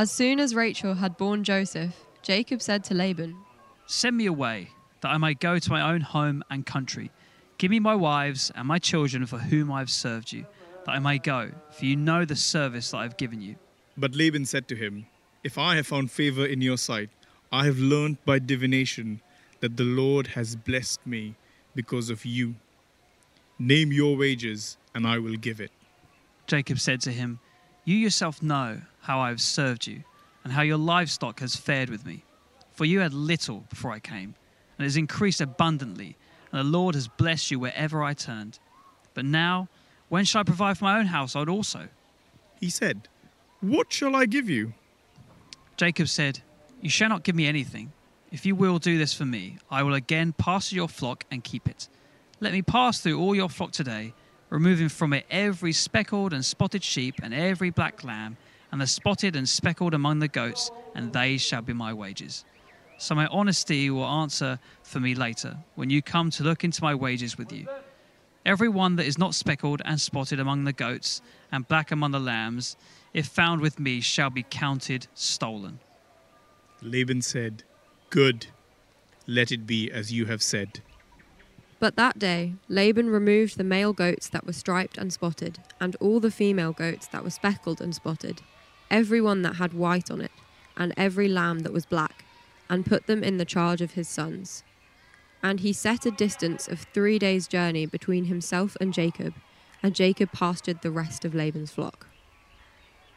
As soon as Rachel had borne Joseph, Jacob said to Laban, "Send me away, that I may go to my own home and country. Give me my wives and my children for whom I have served you, that I may go, for you know the service that I have given you." But Laban said to him, "If I have found favor in your sight, I have learned by divination that the Lord has blessed me because of you. Name your wages, and I will give it." Jacob said to him, "You yourself know how I have served you, and how your livestock has fared with me. For you had little before I came, and it has increased abundantly, and the Lord has blessed you wherever I turned. But now, when shall I provide for my own household also?" He said, "What shall I give you?" Jacob said, "You shall not give me anything. If you will do this for me, I will again pass through your flock and keep it. Let me pass through all your flock today, removing from it every speckled and spotted sheep and every black lamb, and the spotted and speckled among the goats, and they shall be my wages. So my honesty will answer for me later, when you come to look into my wages with you. Every one that is not speckled and spotted among the goats and black among the lambs, if found with me, shall be counted stolen." Laban said, "Good, let it be as you have said." But that day Laban removed the male goats that were striped and spotted, and all the female goats that were speckled and spotted, every one that had white on it, and every lamb that was black, and put them in the charge of his sons. And he set a distance of 3 days' journey between himself and Jacob pastured the rest of Laban's flock.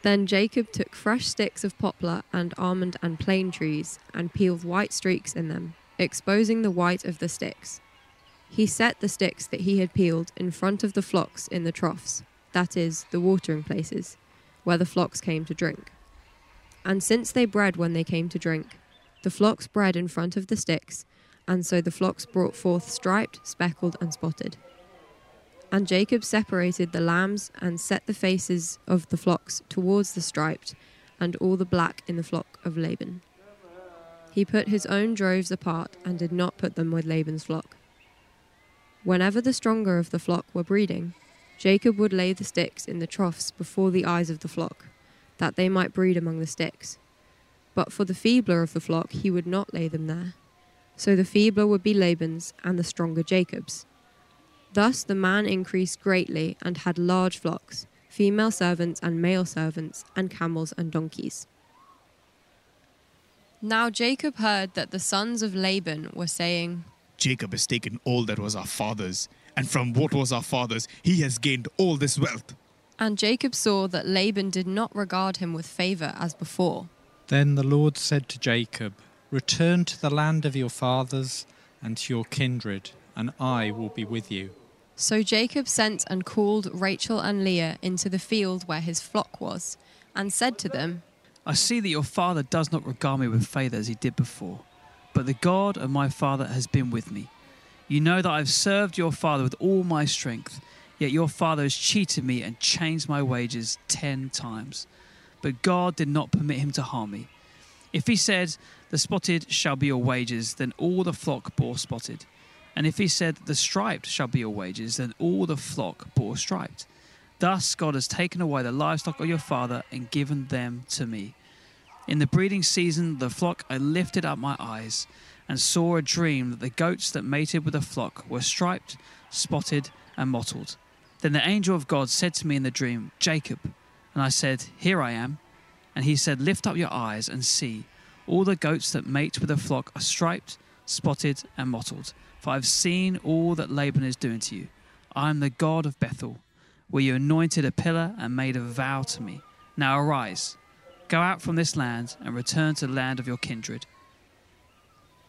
Then Jacob took fresh sticks of poplar and almond and plane trees and peeled white streaks in them, exposing the white of the sticks. He set the sticks that he had peeled in front of the flocks in the troughs, that is, the watering places, where the flocks came to drink. And since they bred when they came to drink, the flocks bred in front of the sticks, and so the flocks brought forth striped, speckled, and spotted. And Jacob separated the lambs and set the faces of the flocks towards the striped and all the black in the flock of Laban. He put his own droves apart and did not put them with Laban's flock. Whenever the stronger of the flock were breeding, Jacob would lay the sticks in the troughs before the eyes of the flock, that they might breed among the sticks. But for the feebler of the flock he would not lay them there. So the feebler would be Laban's and the stronger Jacob's. Thus the man increased greatly and had large flocks, female servants and male servants, and camels and donkeys. Now Jacob heard that the sons of Laban were saying, "Jacob has taken all that was our father's, and from what was our father's he has gained all this wealth." And Jacob saw that Laban did not regard him with favor as before. Then the Lord said to Jacob, "Return to the land of your fathers and to your kindred, and I will be with you." So Jacob sent and called Rachel and Leah into the field where his flock was, and said to them, "I see that your father does not regard me with favour as he did before, but the God of my father has been with me. You know that I have served your father with all my strength, yet your father has cheated me and changed my wages 10 times. But God did not permit him to harm me. If he said, 'The spotted shall be your wages,' then all the flock bore spotted. And if he said, 'The striped shall be your wages,' then all the flock bore striped. Thus God has taken away the livestock of your father and given them to me. In the breeding season, the flock, I lifted up my eyes and saw a dream that the goats that mated with the flock were striped, spotted, and mottled. Then the angel of God said to me in the dream, 'Jacob.' And I said, 'Here I am.' And he said, 'Lift up your eyes and see. All the goats that mate with the flock are striped, spotted, and mottled. For I have seen all that Laban is doing to you. I am the God of Bethel, where you anointed a pillar and made a vow to me. Now arise, go out from this land and return to the land of your kindred."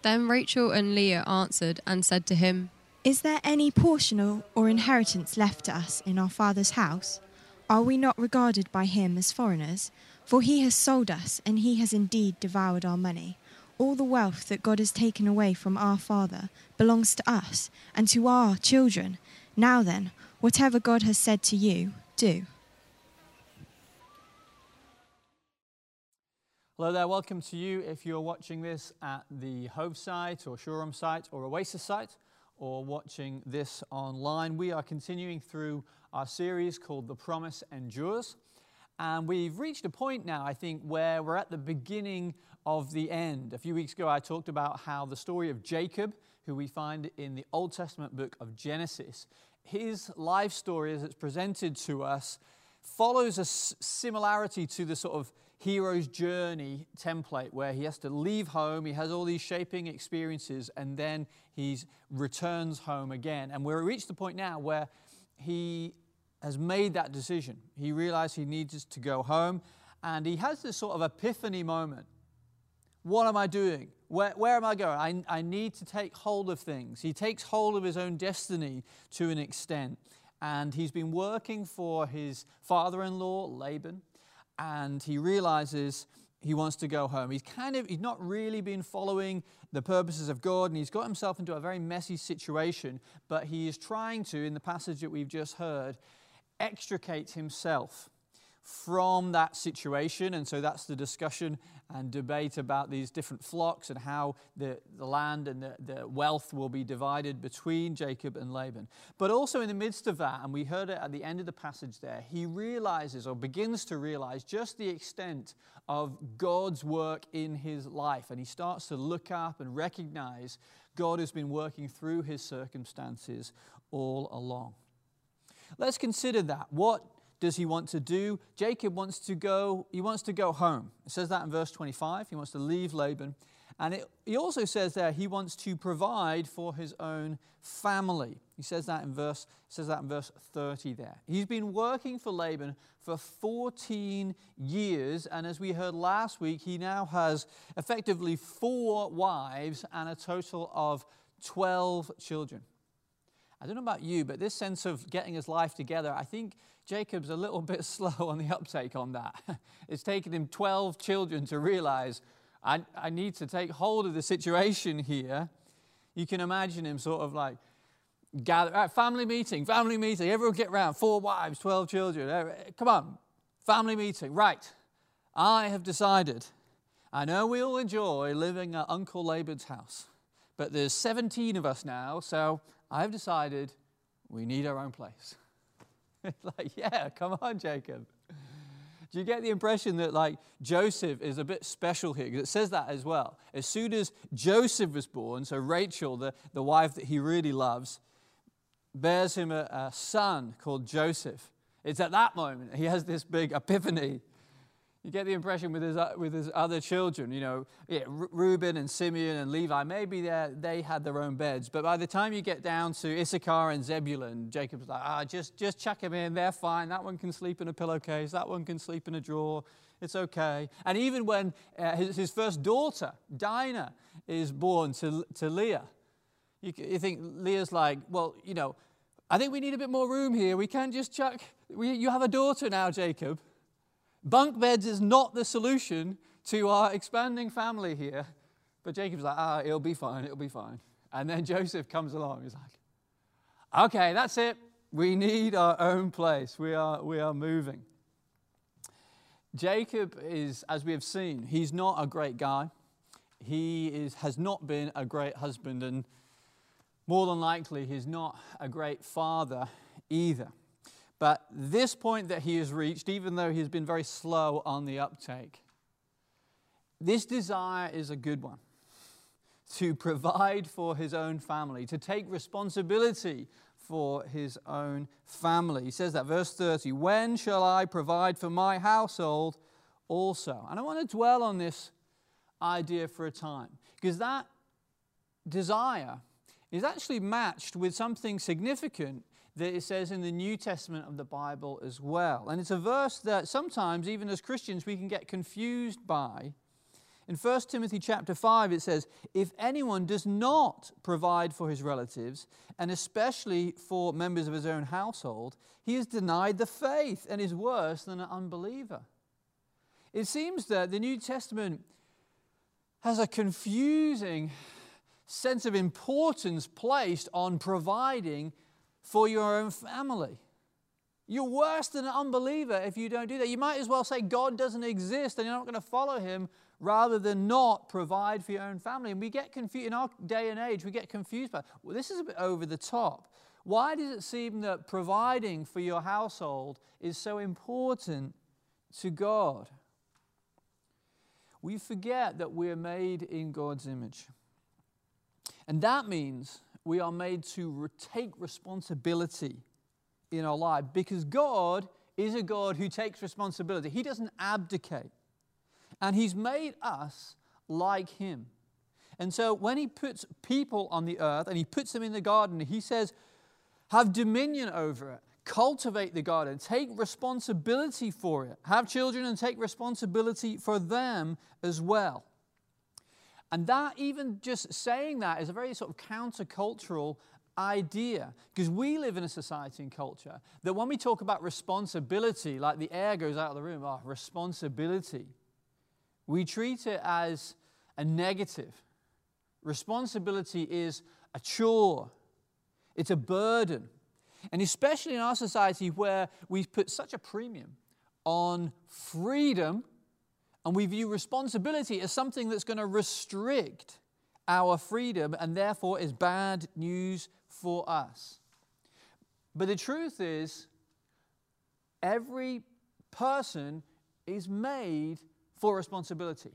Then Rachel and Leah answered and said to him, "Is there any portion or inheritance left to us in our father's house? Are we not regarded by him as foreigners? For he has sold us, and he has indeed devoured our money. All the wealth that God has taken away from our father belongs to us and to our children. Now then, whatever God has said to you, do." Hello there, welcome to you if you're watching this at the Hove site or Shoreham site or Oasis site, or watching this online. We are continuing through our series called The Promise Endures. And we've reached a point now, I think, where we're at the beginning of the end. A few weeks ago, I talked about how the story of Jacob, who we find in the Old Testament book of Genesis, his life story as it's presented to us follows a similarity to the sort of hero's journey template, where he has to leave home, he has all these shaping experiences, and then he returns home again. And we've reached the point now where he has made that decision. He realized he needs to go home, and he has this sort of epiphany moment. What am I doing? Where am I going? I need to take hold of things. He takes hold of his own destiny to an extent, and he's been working for his father-in-law, Laban, and he realizes he wants to go home. He's not really been following the purposes of God, and he's got himself into a very messy situation, but he is trying to, in the passage that we've just heard, extricate himself from that situation. And so that's the discussion and debate about these different flocks and how the land and the wealth will be divided between Jacob and Laban. But also in the midst of that, and we heard it at the end of the passage there, he realizes or begins to realize just the extent of God's work in his life. And he starts to look up and recognize God has been working through his circumstances all along. Let's consider that. What does he want to do? Jacob wants to go, he wants to go home. It says that in verse 25. He wants to leave Laban. And he also says there he wants to provide for his own family. He says that in verse 30 there. He's been working for Laban for 14 years. And as we heard last week, he now has effectively 4 wives and a total of 12 children. I don't know about you, but this sense of getting his life together, I think Jacob's a little bit slow on the uptake on that. It's taken him 12 children to realize, I need to take hold of the situation here. You can imagine him sort of like, gather, right, family meeting, everyone get round, 4 wives, 12 children, come on, family meeting, right, I have decided, I know we all enjoy living at Uncle Laban's house, but there's 17 of us now, so I've decided we need our own place. It's like, yeah, come on, Jacob. Do you get the impression that, like, Joseph is a bit special here? Because it says that as well. As soon as Joseph was born, so Rachel, the wife that he really loves, bears him a son called Joseph. It's at that moment he has this big epiphany. You get the impression with his other children, you know, Reuben and Simeon and Levi, maybe they had their own beds. But by the time you get down to Issachar and Zebulun, Jacob's like, just chuck them in, they're fine. That one can sleep in a pillowcase, that one can sleep in a drawer, it's okay. And even when his first daughter, Dinah, is born to Leah, you think Leah's like, well, you know, I think we need a bit more room here. We can't just chuck, you have a daughter now, Jacob. Bunk beds is not the solution to our expanding family here. But Jacob's like, it'll be fine, it'll be fine. And then Joseph comes along, he's like, okay, that's it. We need our own place. We are moving. Jacob is, as we have seen, he's not a great guy. He has not been a great husband, and more than likely he's not a great father either. But this point that he has reached, even though he's been very slow on the uptake, this desire is a good one. To provide for his own family, to take responsibility for his own family. He says that, verse 30, when shall I provide for my household also? And I want to dwell on this idea for a time, because that desire is actually matched with something significant that it says in the New Testament of the Bible as well. And it's a verse that sometimes, even as Christians, we can get confused by. In 1 Timothy chapter 5, it says, if anyone does not provide for his relatives, and especially for members of his own household, he is denied the faith and is worse than an unbeliever. It seems that the New Testament has a confusing sense of importance placed on providing for your own family. You're worse than an unbeliever if you don't do that. You might as well say God doesn't exist and you're not going to follow him, rather than not provide for your own family. And we get confused in our day and age, we get confused by, well, this is a bit over the top. Why does it seem that providing for your household is so important to God. We forget that we're made in God's image. And that means we are made to take responsibility in our life, because God is a God who takes responsibility. He doesn't abdicate. And He's made us like Him. And so when He puts people on the earth and He puts them in the garden, He says, have dominion over it. Cultivate the garden. Take responsibility for it. Have children and take responsibility for them as well. And that, even just saying that, is a very sort of countercultural idea, because we live in a society and culture that when we talk about responsibility, like the air goes out of the room, responsibility, we treat it as a negative. Responsibility is a chore. It's a burden. And especially in our society where we've put such a premium on freedom, and we view responsibility as something that's going to restrict our freedom and therefore is bad news for us. But the truth is, every person is made for responsibility.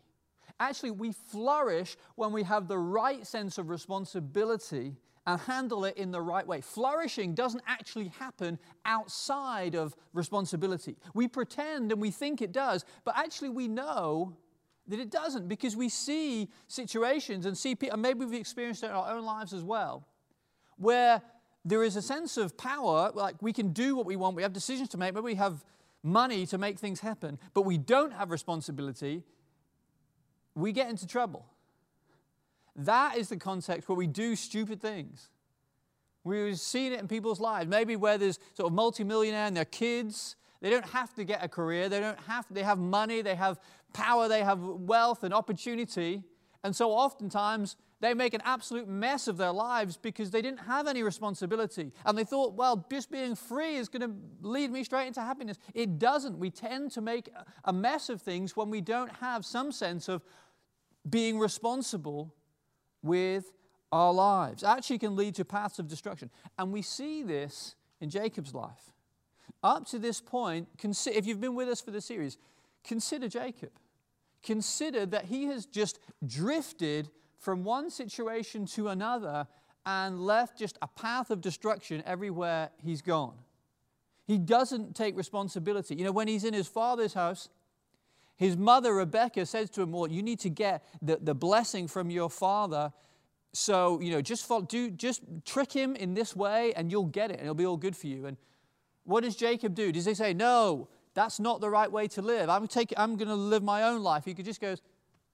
Actually, we flourish when we have the right sense of responsibility and handle it in the right way. Flourishing doesn't actually happen outside of responsibility. We pretend and we think it does, but actually we know that it doesn't, because we see situations and see people, and maybe we've experienced it in our own lives as well, where there is a sense of power, like we can do what we want, we have decisions to make, maybe we have money to make things happen, but we don't have responsibility, we get into trouble. That is the context where we do stupid things. We've seen it in people's lives. Maybe where there's sort of multimillionaire and their kids, they don't have to get a career. They have money, they have power, they have wealth and opportunity. And so oftentimes they make an absolute mess of their lives because they didn't have any responsibility. And they thought, well, just being free is going to lead me straight into happiness. It doesn't. We tend to make a mess of things when we don't have some sense of being responsible with our lives. Actually can lead to paths of destruction. And we see this in Jacob's life. Up to this point, if you've been with us for the series, consider Jacob. Consider that he has just drifted from one situation to another and left just a path of destruction everywhere he's gone. He doesn't take responsibility. You know, when he's in his father's house, his mother, Rebekah, says to him, well, you need to get the blessing from your father. So, you know, just trick him in this way and you'll get it and it'll be all good for you. And what does Jacob do? Does he say, no, that's not the right way to live. I'm going to live my own life. He just goes,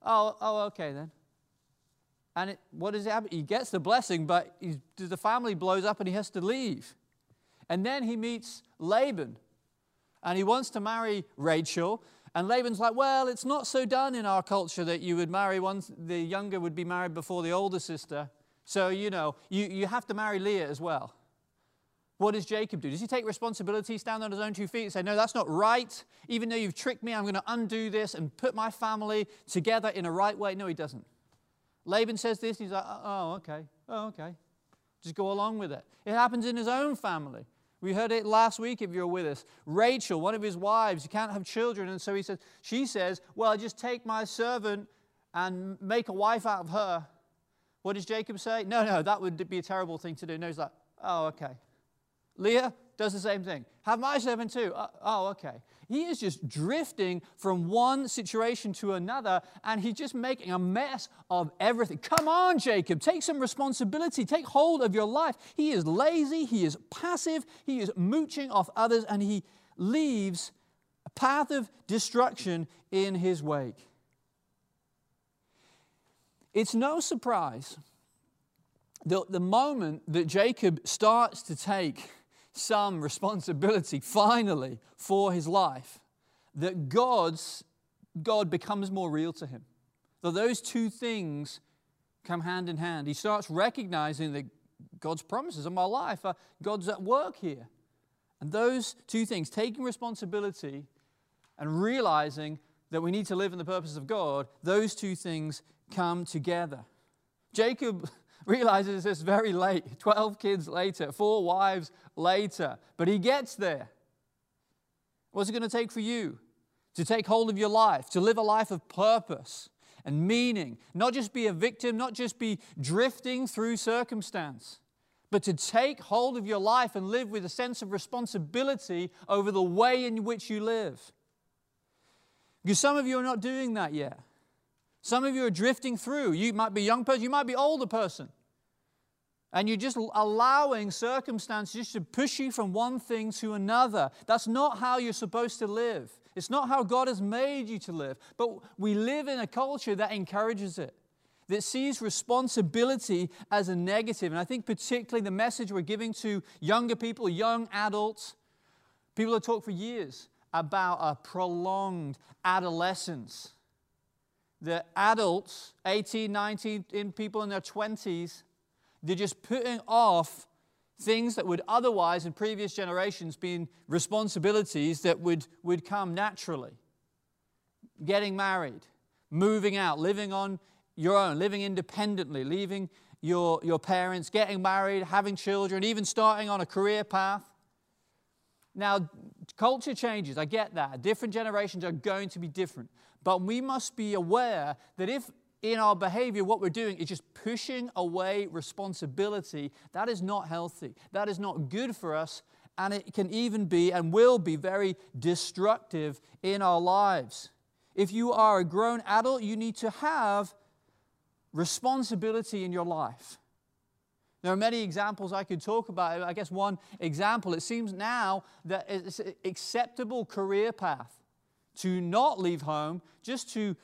oh, okay then. And what does it happen? He gets the blessing, but the family blows up and he has to leave. And then he meets Laban and he wants to marry Rachel. And Laban's like, well, it's not so done in our culture that you would marry once, the younger would be married before the older sister. So, you know, you have to marry Leah as well. What does Jacob do? Does he take responsibility, stand on his own two feet and say, no, that's not right. Even though you've tricked me, I'm going to undo this and put my family together in a right way. No, he doesn't. Laban says this, and he's like, oh, okay. Just go along with it. It happens in his own family. We heard it last week if you were with us. Rachel, one of his wives, you can't have children. And so she says, well, just take my servant and make a wife out of her. What does Jacob say? No, that would be a terrible thing to do. No, he's like, oh, okay. Leah does the same thing. Have my servant too. Oh, okay. He is just drifting from one situation to another, and he's just making a mess of everything. Come on, Jacob. Take some responsibility. Take hold of your life. He is lazy. He is passive. He is mooching off others, and he leaves a path of destruction in his wake. It's no surprise that the moment that Jacob starts to take some responsibility finally for his life, that God becomes more real to him. That those two things come hand in hand. He starts recognizing that God's promises in my life, God's at work here. And those two things, taking responsibility and realizing that we need to live in the purposes of God, those two things come together. Jacob realizes this very late, 12 kids later, 4 wives later, but he gets there. What's it going to take for you to take hold of your life, to live a life of purpose and meaning, not just be a victim, not just be drifting through circumstance, but to take hold of your life and live with a sense of responsibility over the way in which you live. Because some of you are not doing that yet. Some of you are drifting through. You might be a young person, you might be an older person. And you're just allowing circumstances to push you from one thing to another. That's not how you're supposed to live. It's not how God has made you to live. But we live in a culture that encourages it, that sees responsibility as a negative. And I think particularly the message we're giving to younger people, young adults, people who talk for years about a prolonged adolescence. That adults, 18, 19, people in their 20s, they're just putting off things that would otherwise in previous generations been responsibilities that would come naturally. Getting married, moving out, living on your own, living independently, leaving your parents, getting married, having children, even starting on a career path. Now, culture changes, I get that. Different generations are going to be different. But we must be aware that if in our behavior what we're doing is just pushing away responsibility, that is not healthy. That is not good for us, and it can even be and will be very destructive in our lives. If you are a grown adult, you need to have responsibility in your life. There are many examples I could talk about. I guess one example, it seems now that it's an acceptable career path to not leave home, just to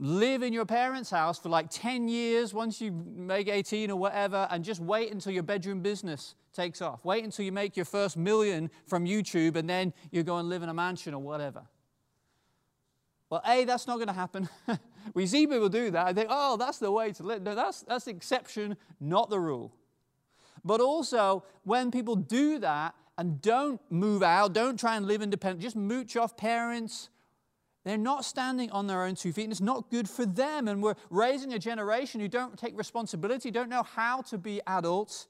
live in your parents' house for like 10 years once you make 18 or whatever, and just wait until your bedroom business takes off. Wait until you make your first million from YouTube, and then you go and live in a mansion or whatever. Well, A, that's not going to happen. We see people do that. I think, oh, that's the way to live. No, that's the exception, not the rule. But also, when people do that and don't move out, don't try and live independent, just mooch off parents, they're not standing on their own two feet, and it's not good for them. And we're raising a generation who don't take responsibility, don't know how to be adults,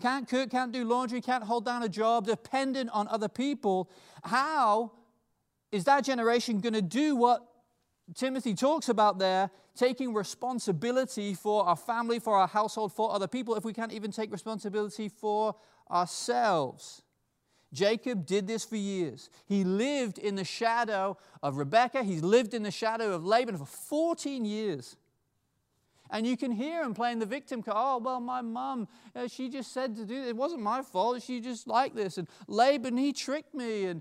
can't cook, can't do laundry, can't hold down a job, dependent on other people. How is that generation going to do what Timothy talks about there, taking responsibility for our family, for our household, for other people, if we can't even take responsibility for ourselves? Jacob did this for years. He lived in the shadow of Rebekah. He's lived in the shadow of Laban for 14 years. And you can hear him playing the victim card. Oh, well, my mom, she just said to do this. It wasn't my fault. She just liked this. And Laban, he tricked me. And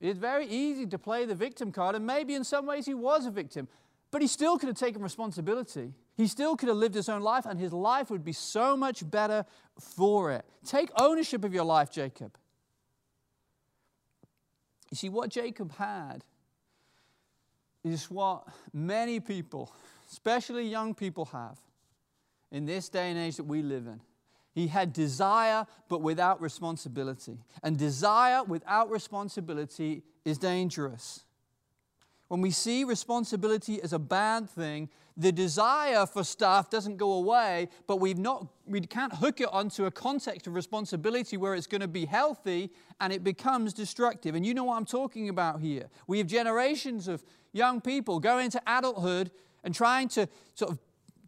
it's very easy to play the victim card, and maybe in some ways he was a victim, but he still could have taken responsibility. He still could have lived his own life, and his life would be so much better for it. Take ownership of your life, Jacob. You see, what Jacob had is what many people, especially young people, have in this day and age that we live in. He had desire, but without responsibility. And desire without responsibility is dangerous. When we see responsibility as a bad thing, the desire for stuff doesn't go away, but we can't hook it onto a context of responsibility where it's going to be healthy, and it becomes destructive. And you know what I'm talking about here. We have generations of young people going into adulthood and trying to sort of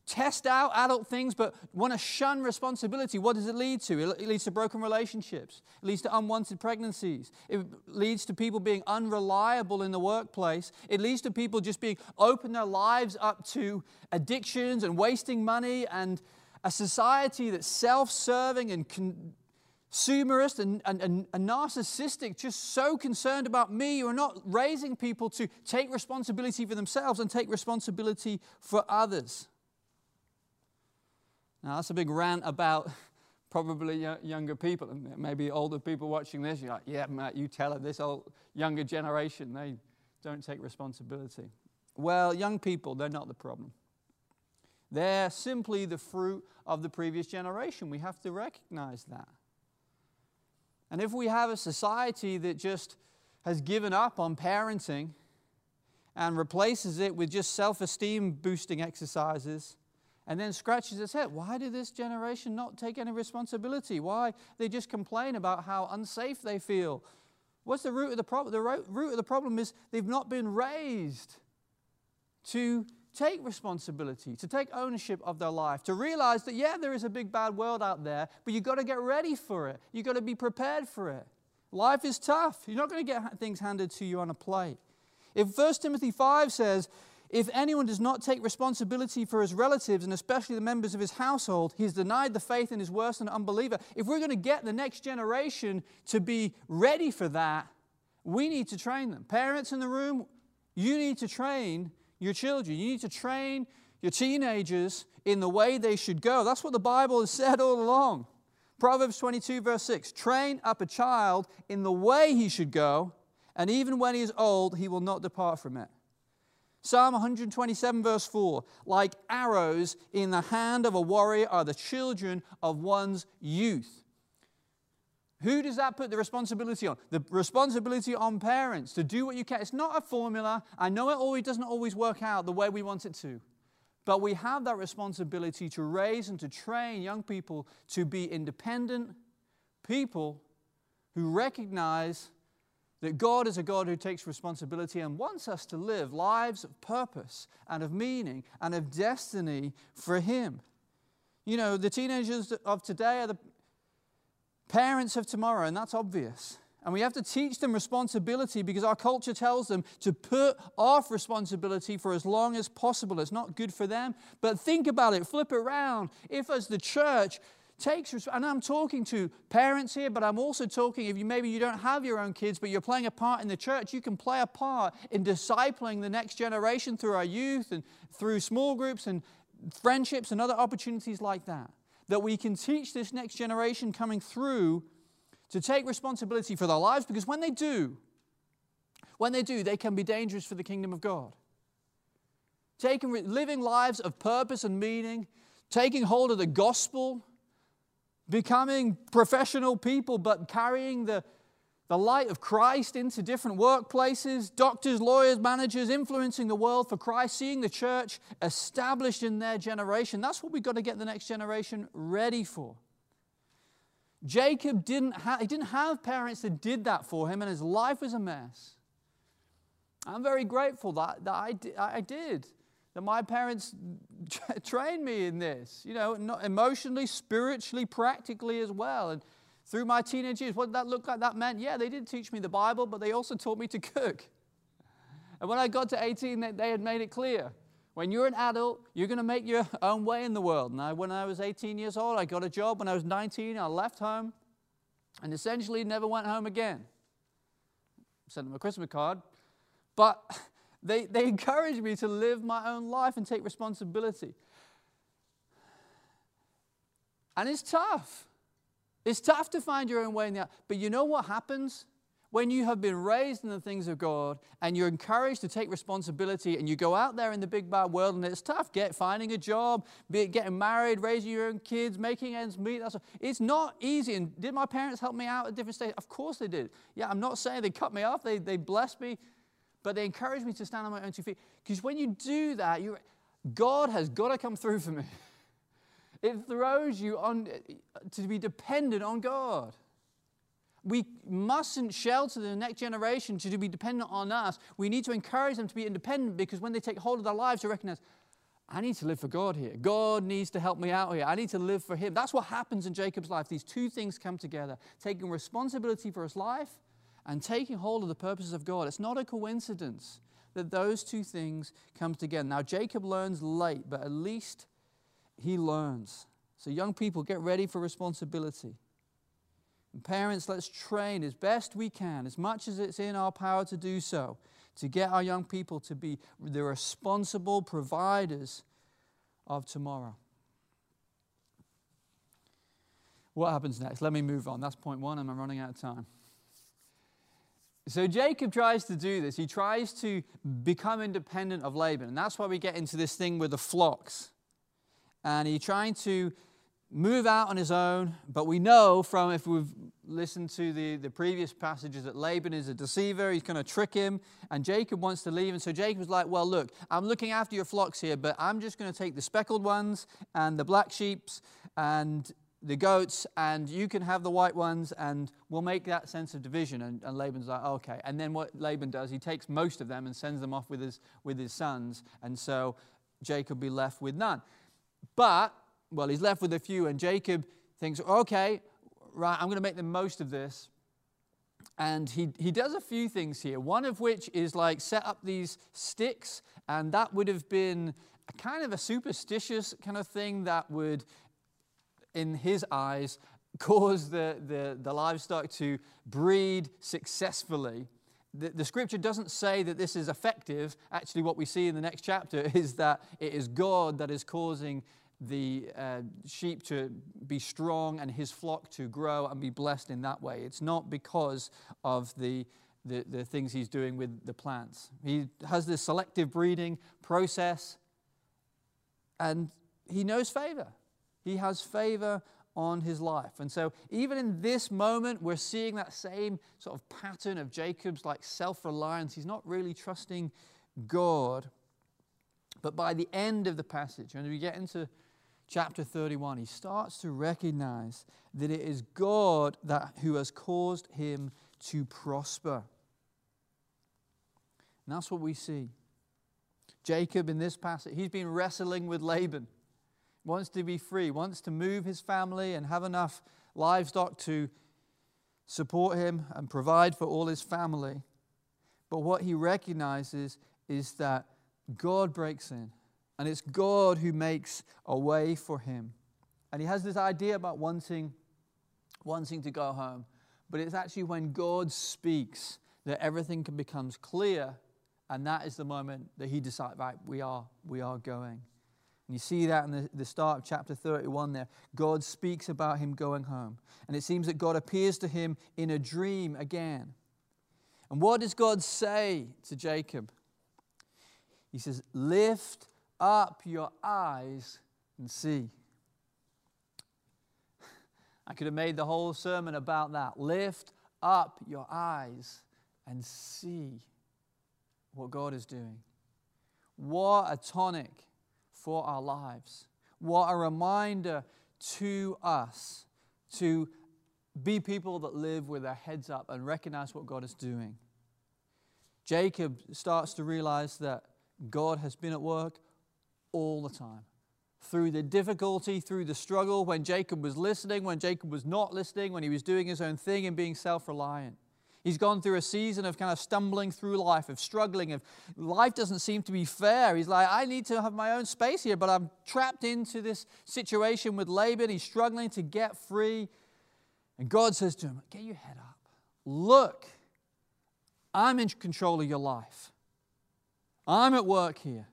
test out adult things, but want to shun responsibility. What does it lead to? It leads to broken relationships. It leads to unwanted pregnancies. It leads to people being unreliable in the workplace. It leads to people just being open their lives up to addictions and wasting money, and a society that's self-serving and consumerist and narcissistic, just so concerned about me. You're not raising people to take responsibility for themselves and take responsibility for others. Now, that's a big rant about probably younger people, and maybe older people watching this. You're like, yeah, Matt, you tell it. This old younger generation, they don't take responsibility. Well, young people, they're not the problem. They're simply the fruit of the previous generation. We have to recognize that. And if we have a society that just has given up on parenting and replaces it with just self-esteem boosting exercises, and then scratches its head, why did this generation not take any responsibility? Why they just complain about how unsafe they feel? What's the root of the problem? The root of the problem is they've not been raised to take responsibility, to take ownership of their life, to realize that, yeah, there is a big bad world out there, but you've got to get ready for it. You've got to be prepared for it. Life is tough. You're not going to get things handed to you on a plate. If 1 Timothy 5 says, if anyone does not take responsibility for his relatives and especially the members of his household, he's denied the faith and is worse than an unbeliever. If we're going to get the next generation to be ready for that, we need to train them. Parents in the room, you need to train your children. You need to train your teenagers in the way they should go. That's what the Bible has said all along. Proverbs 22 verse 6, train up a child in the way he should go, and even when he is old, he will not depart from it. Psalm 127 verse 4, like arrows in the hand of a warrior are the children of one's youth. Who does that put the responsibility on? The responsibility on parents to do what you can. It's not a formula. I know it doesn't always work out the way we want it to. But we have that responsibility to raise and to train young people to be independent people who recognize that God is a God who takes responsibility and wants us to live lives of purpose and of meaning and of destiny for Him. You know, the teenagers of today are the parents of tomorrow, and that's obvious. And we have to teach them responsibility because our culture tells them to put off responsibility for as long as possible. It's not good for them. But think about it. Flip around. If as the church takes responsibility, and I'm talking to parents here, but I'm also talking if you maybe you don't have your own kids, but you're playing a part in the church, you can play a part in discipling the next generation through our youth and through small groups and friendships and other opportunities like that. That we can teach this next generation coming through to take responsibility for their lives, because when they do, they can be dangerous for the kingdom of God. Living lives of purpose and meaning, taking hold of the gospel, becoming professional people, but carrying the light of Christ into different workplaces, doctors, lawyers, managers, influencing the world for Christ, seeing the church established in their generation. That's what we've got to get the next generation ready for. Jacob didn't have parents that did that for him, and his life was a mess. I'm very grateful that my parents trained me in this, you know, not emotionally, spiritually, practically as well. And through my teenage years, what did that look like? That meant, yeah, they did teach me the Bible, but they also taught me to cook. And when I got to 18, they had made it clear. When you're an adult, you're going to make your own way in the world. And when I was 18 years old, I got a job. When I was 19, I left home and essentially never went home again. Sent them a Christmas card. But they encouraged me to live my own life and take responsibility. And it's tough. It's tough to find your own way in the world. But you know what happens? When you have been raised in the things of God and you're encouraged to take responsibility and you go out there in the big bad world and it's tough, finding a job, getting married, raising your own kids, making ends meet. It's not easy. And did my parents help me out at different stages? Of course they did. Yeah, I'm not saying they cut me off. They blessed me, but they encouraged me to stand on my own two feet. Because when you do that, God has got to come through for me. It throws you on to be dependent on God. We mustn't shelter the next generation to be dependent on us. We need to encourage them to be independent, because when they take hold of their lives, they recognize, I need to live for God here. God needs to help me out here. I need to live for Him. That's what happens in Jacob's life. These two things come together, taking responsibility for his life and taking hold of the purposes of God. It's not a coincidence that those two things come together. Now, Jacob learns late, but at least he learns. So young people, get ready for responsibility. Parents, let's train as best we can, as much as it's in our power to do so, to get our young people to be the responsible providers of tomorrow. What happens next? Let me move on. That's point one, and I'm running out of time. So Jacob tries to do this. He tries to become independent of Laban, and that's why we get into this thing with the flocks. And he's trying to move out on his own, but we know from, if we've listened to the previous passages, that Laban is a deceiver. He's going to trick him, and Jacob wants to leave. And so Jacob's like, well, look, I'm looking after your flocks here, but I'm just going to take the speckled ones and the black sheeps and the goats and you can have the white ones and we'll make that sense of division. And Laban's like, oh, okay. And then what Laban does, he takes most of them and sends them off with his sons. And so Jacob be left with none. But, well, he's left with a few, and Jacob thinks, okay, right, I'm going to make the most of this. And he does a few things here, one of which is like set up these sticks, and that would have been a kind of a superstitious kind of thing that would, in his eyes, cause the livestock to breed successfully. The scripture doesn't say that this is effective. Actually, what we see in the next chapter is that it is God that is causing the sheep to be strong and his flock to grow and be blessed in that way. It's not because of the things he's doing with the plants. He has this selective breeding process, and he knows favor. He has favor on his life. And so even in this moment, we're seeing that same sort of pattern of Jacob's like self-reliance. He's not really trusting God. But by the end of the passage, when we get into chapter 31, he starts to recognize that it is God who has caused him to prosper. And that's what we see. Jacob, in this passage, he's been wrestling with Laban. He wants to be free, wants to move his family and have enough livestock to support him and provide for all his family. But what he recognizes is that God breaks in, and it's God who makes a way for him. And he has this idea about wanting to go home, but it's actually when God speaks that everything becomes clear, and that is the moment that he decides, right, we are going. And you see that in the start of chapter 31 there. God speaks about him going home, and it seems that God appears to him in a dream again. And what does God say to Jacob? He says, lift up your eyes and see. I could have made the whole sermon about that. Lift up your eyes and see what God is doing. What a tonic for our lives. What a reminder to us to be people that live with our heads up and recognize what God is doing. Jacob starts to realize that God has been at work all the time. Through the difficulty, through the struggle, when Jacob was listening, when Jacob was not listening, when he was doing his own thing and being self-reliant. He's gone through a season of kind of stumbling through life, of struggling, of life doesn't seem to be fair. He's like, I need to have my own space here, but I'm trapped into this situation with Laban. He's struggling to get free. And God says to him, get your head up. Look, I'm in control of your life. I'm at work here.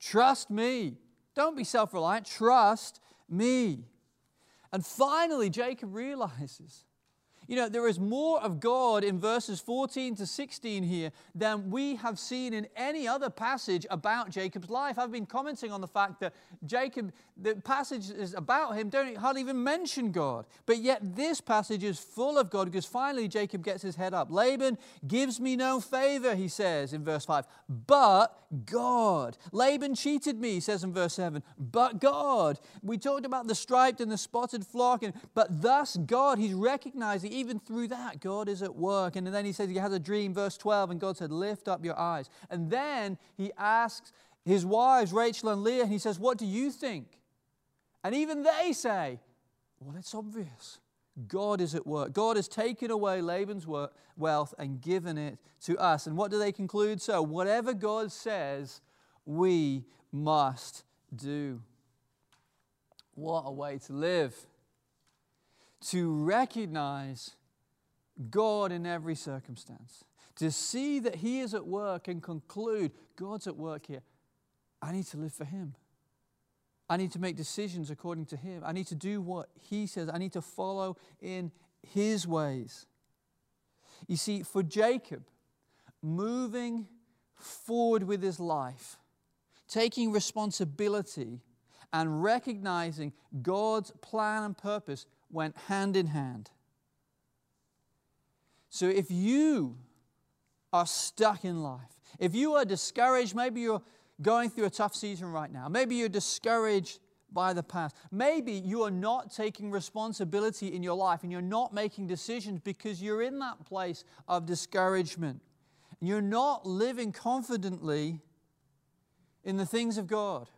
Trust me. Don't be self-reliant. Trust me. And finally, Jacob realizes, there is more of God in verses 14 to 16 here than we have seen in any other passage about Jacob's life. I've been commenting on the fact that Jacob, the passages about him don't hardly even mention God. But yet this passage is full of God, because finally Jacob gets his head up. Laban gives me no favor, he says in verse 5, but God. Laban cheated me, he says in verse 7, but God. We talked about the striped and the spotted flock, but thus God. He's recognizing even through that, God is at work. And then he says he has a dream, verse 12, and God said, lift up your eyes. And then he asks his wives, Rachel and Leah, and he says, what do you think? And even they say, well, it's obvious. God is at work. God has taken away Laban's wealth and given it to us. And what do they conclude? So whatever God says, we must do. What a way to live. To recognize God in every circumstance. To see that He is at work and conclude, God's at work here. I need to live for Him. I need to make decisions according to Him. I need to do what He says. I need to follow in His ways. You see, for Jacob, moving forward with his life, taking responsibility and recognizing God's plan and purpose went hand in hand. So if you are stuck in life, if you are discouraged, maybe you're going through a tough season right now, maybe you're discouraged by the past. Maybe you are not taking responsibility in your life and you're not making decisions because you're in that place of discouragement. And you're not living confidently in the things of God.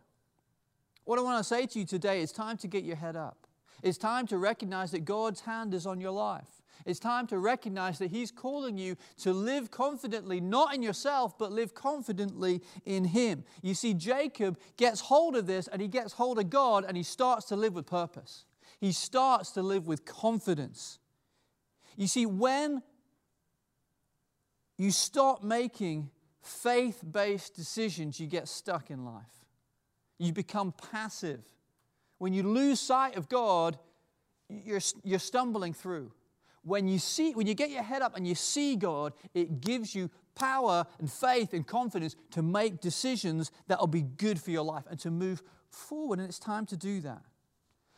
What I want to say to you today, it's time to get your head up. It's time to recognize that God's hand is on your life. It's time to recognize that He's calling you to live confidently, not in yourself, but live confidently in Him. You see, Jacob gets hold of this, and he gets hold of God, and he starts to live with purpose. He starts to live with confidence. You see, when you stop making faith-based decisions, you get stuck in life. You become passive. When you lose sight of God, you're stumbling through. When you get your head up and you see God, it gives you power and faith and confidence to make decisions that will be good for your life and to move forward, and it's time to do that.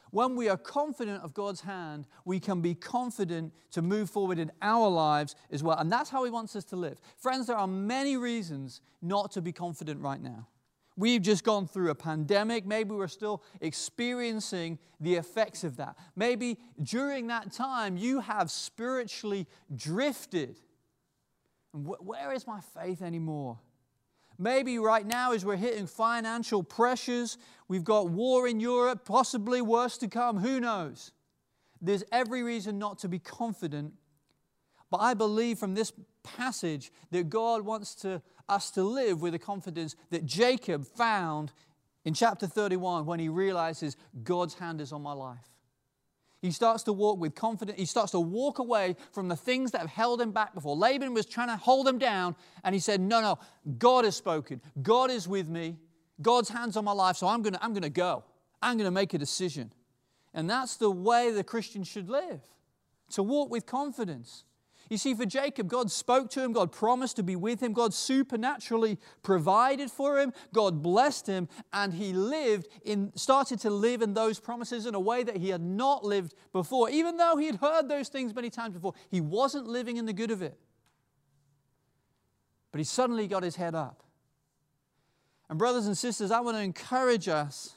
When we are confident of God's hand, we can be confident to move forward in our lives as well, and that's how He wants us to live. Friends, there are many reasons not to be confident right now. We've just gone through a pandemic. Maybe we're still experiencing the effects of that. Maybe during that time you have spiritually drifted. Where is my faith anymore? Maybe right now as we're hitting financial pressures, we've got war in Europe, possibly worse to come, who knows? There's every reason not to be confident. But I believe from this passage that God wants us to live with the confidence that Jacob found in chapter 31 when he realizes God's hand is on my life. He starts to walk with confidence. He starts to walk away from the things that have held him back before. Laban was trying to hold him down, and he said, no, God has spoken. God is with me. God's hand's on my life, so I'm going to go. I'm going to make a decision. And that's the way the Christian should live, to walk with confidence. You see, for Jacob, God spoke to him, God promised to be with him, God supernaturally provided for him, God blessed him, and he started to live in those promises in a way that he had not lived before. Even though he had heard those things many times before, he wasn't living in the good of it. But he suddenly got his head up. And brothers and sisters, I want to encourage us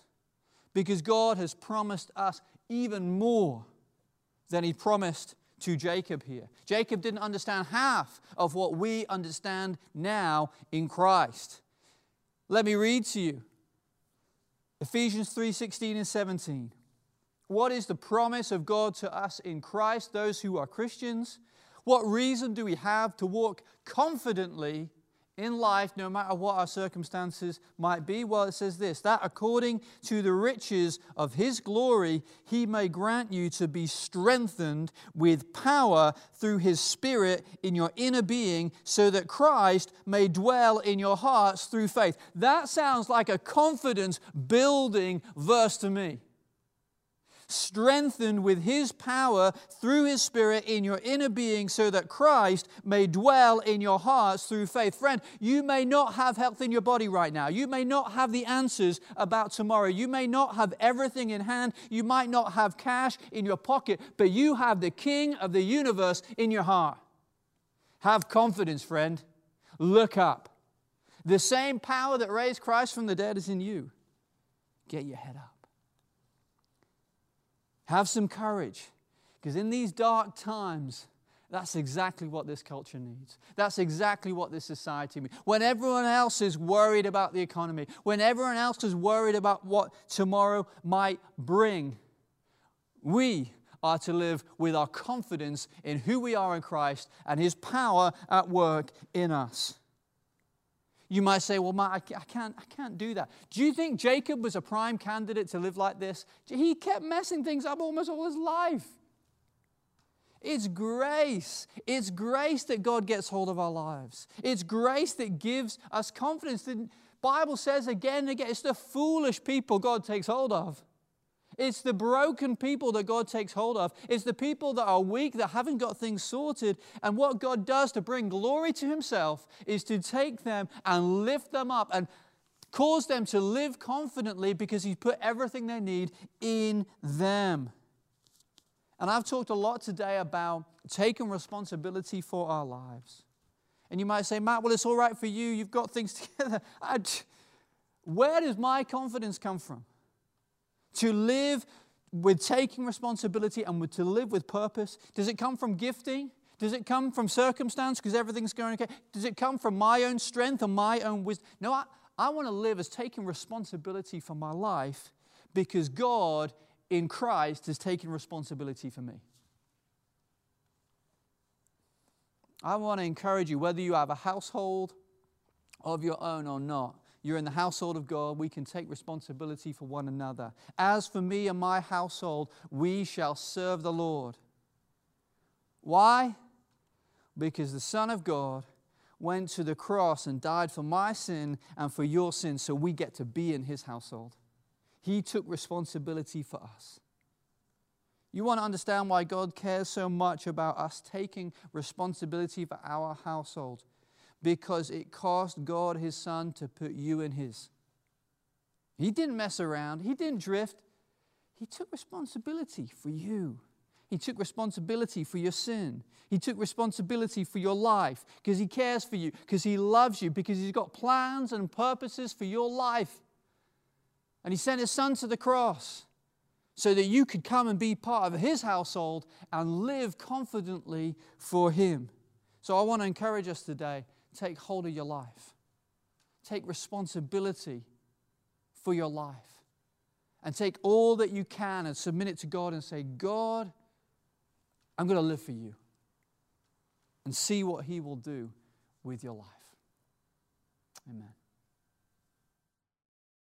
because God has promised us even more than He promised to Jacob here. Jacob didn't understand half of what we understand now in Christ. Let me read to you Ephesians 3:16 and 17. What is the promise of God to us in Christ, those who are Christians? What reason do we have to walk confidently in life, no matter what our circumstances might be? Well, it says this, that according to the riches of His glory, He may grant you to be strengthened with power through His Spirit in your inner being, so that Christ may dwell in your hearts through faith. That sounds like a confidence-building verse to me. Strengthened with His power through His Spirit in your inner being so that Christ may dwell in your hearts through faith. Friend, you may not have health in your body right now. You may not have the answers about tomorrow. You may not have everything in hand. You might not have cash in your pocket, but you have the King of the universe in your heart. Have confidence, friend. Look up. The same power that raised Christ from the dead is in you. Get your head up. Have some courage, because in these dark times, that's exactly what this culture needs. That's exactly what this society needs. When everyone else is worried about the economy, when everyone else is worried about what tomorrow might bring, we are to live with our confidence in who we are in Christ and His power at work in us. You might say, well, Matt, I can't do that. Do you think Jacob was a prime candidate to live like this? He kept messing things up almost all his life. It's grace. It's grace that God gets hold of our lives. It's grace that gives us confidence. The Bible says again and again, it's the foolish people God takes hold of. It's the broken people that God takes hold of. It's the people that are weak, that haven't got things sorted. And what God does to bring glory to Himself is to take them and lift them up and cause them to live confidently because He's put everything they need in them. And I've talked a lot today about taking responsibility for our lives. And you might say, Matt, well, it's all right for you. You've got things together. Where does my confidence come from? to live with taking responsibility and to live with purpose? Does it come from gifting? Does it come from circumstance because everything's going okay? Does it come from my own strength or my own wisdom? No, I want to live as taking responsibility for my life because God in Christ has taken responsibility for me. I want to encourage you, whether you have a household of your own or not, you're in the household of God, we can take responsibility for one another. As for me and my household, we shall serve the Lord. Why? Because the Son of God went to the cross and died for my sin and for your sin, so we get to be in His household. He took responsibility for us. You want to understand why God cares so much about us taking responsibility for our household? Because it cost God His Son to put you in His. He didn't mess around. He didn't drift. He took responsibility for you. He took responsibility for your sin. He took responsibility for your life because He cares for you, because He loves you, because He's got plans and purposes for your life. And He sent His Son to the cross so that you could come and be part of His household and live confidently for Him. So I want to encourage us today, take hold of your life. Take responsibility for your life. And take all that you can and submit it to God and say, God, I'm going to live for you, and see what He will do with your life. Amen.